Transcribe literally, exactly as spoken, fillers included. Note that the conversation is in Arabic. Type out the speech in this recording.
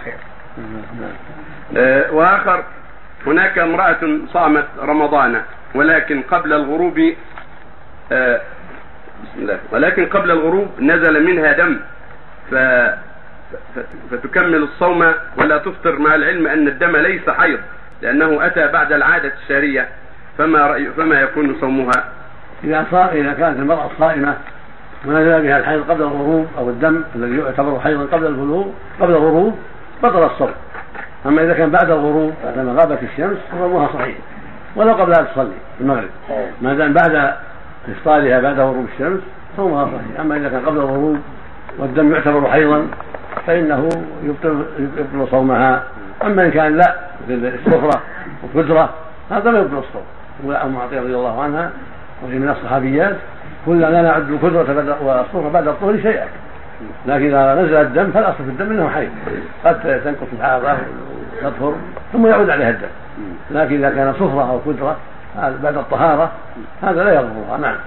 صحيح. واخر، هناك امرأة صامت رمضان ولكن قبل الغروب ولكن قبل الغروب نزل منها دم ف فتكمل الصوم ولا تفطر، مع العلم ان الدم ليس حيض لانه اتى بعد العادة الشهرية، فما رأي فما يكون صومها؟ اذا صام اذا كانت المرأة صائمة ونزل بها الحيض قبل الغروب او الدم الذي يعتبر حيضا قبل الغروب قبل الغروب بطل الصوم. اما اذا كان بعد الغروب بعدما غابت الشمس صومها صحيح ولو قبلها تصلي المغرب، ما دام بعد افطارها بعد غروب الشمس صومها صحيح. اما اذا كان قبل الغروب والدم يعتبر حيضا فانه يبطل يبطل صومها. اما ان كان لا مثل السفره والقدره هذا لا يبطل الصوم. وام عطيه رضي الله عنها وهي من الصحابيات قلنا لا نعد القدره والسفره بعد الطهر شيئا، لكن اذا نزل الدم فالاصل في الدم انه حي قد تنقص الحاضه تطهر ثم يعود عليها الدم، لكن اذا كان سفره او قدره بعد الطهاره هذا لا يضرها. نعم.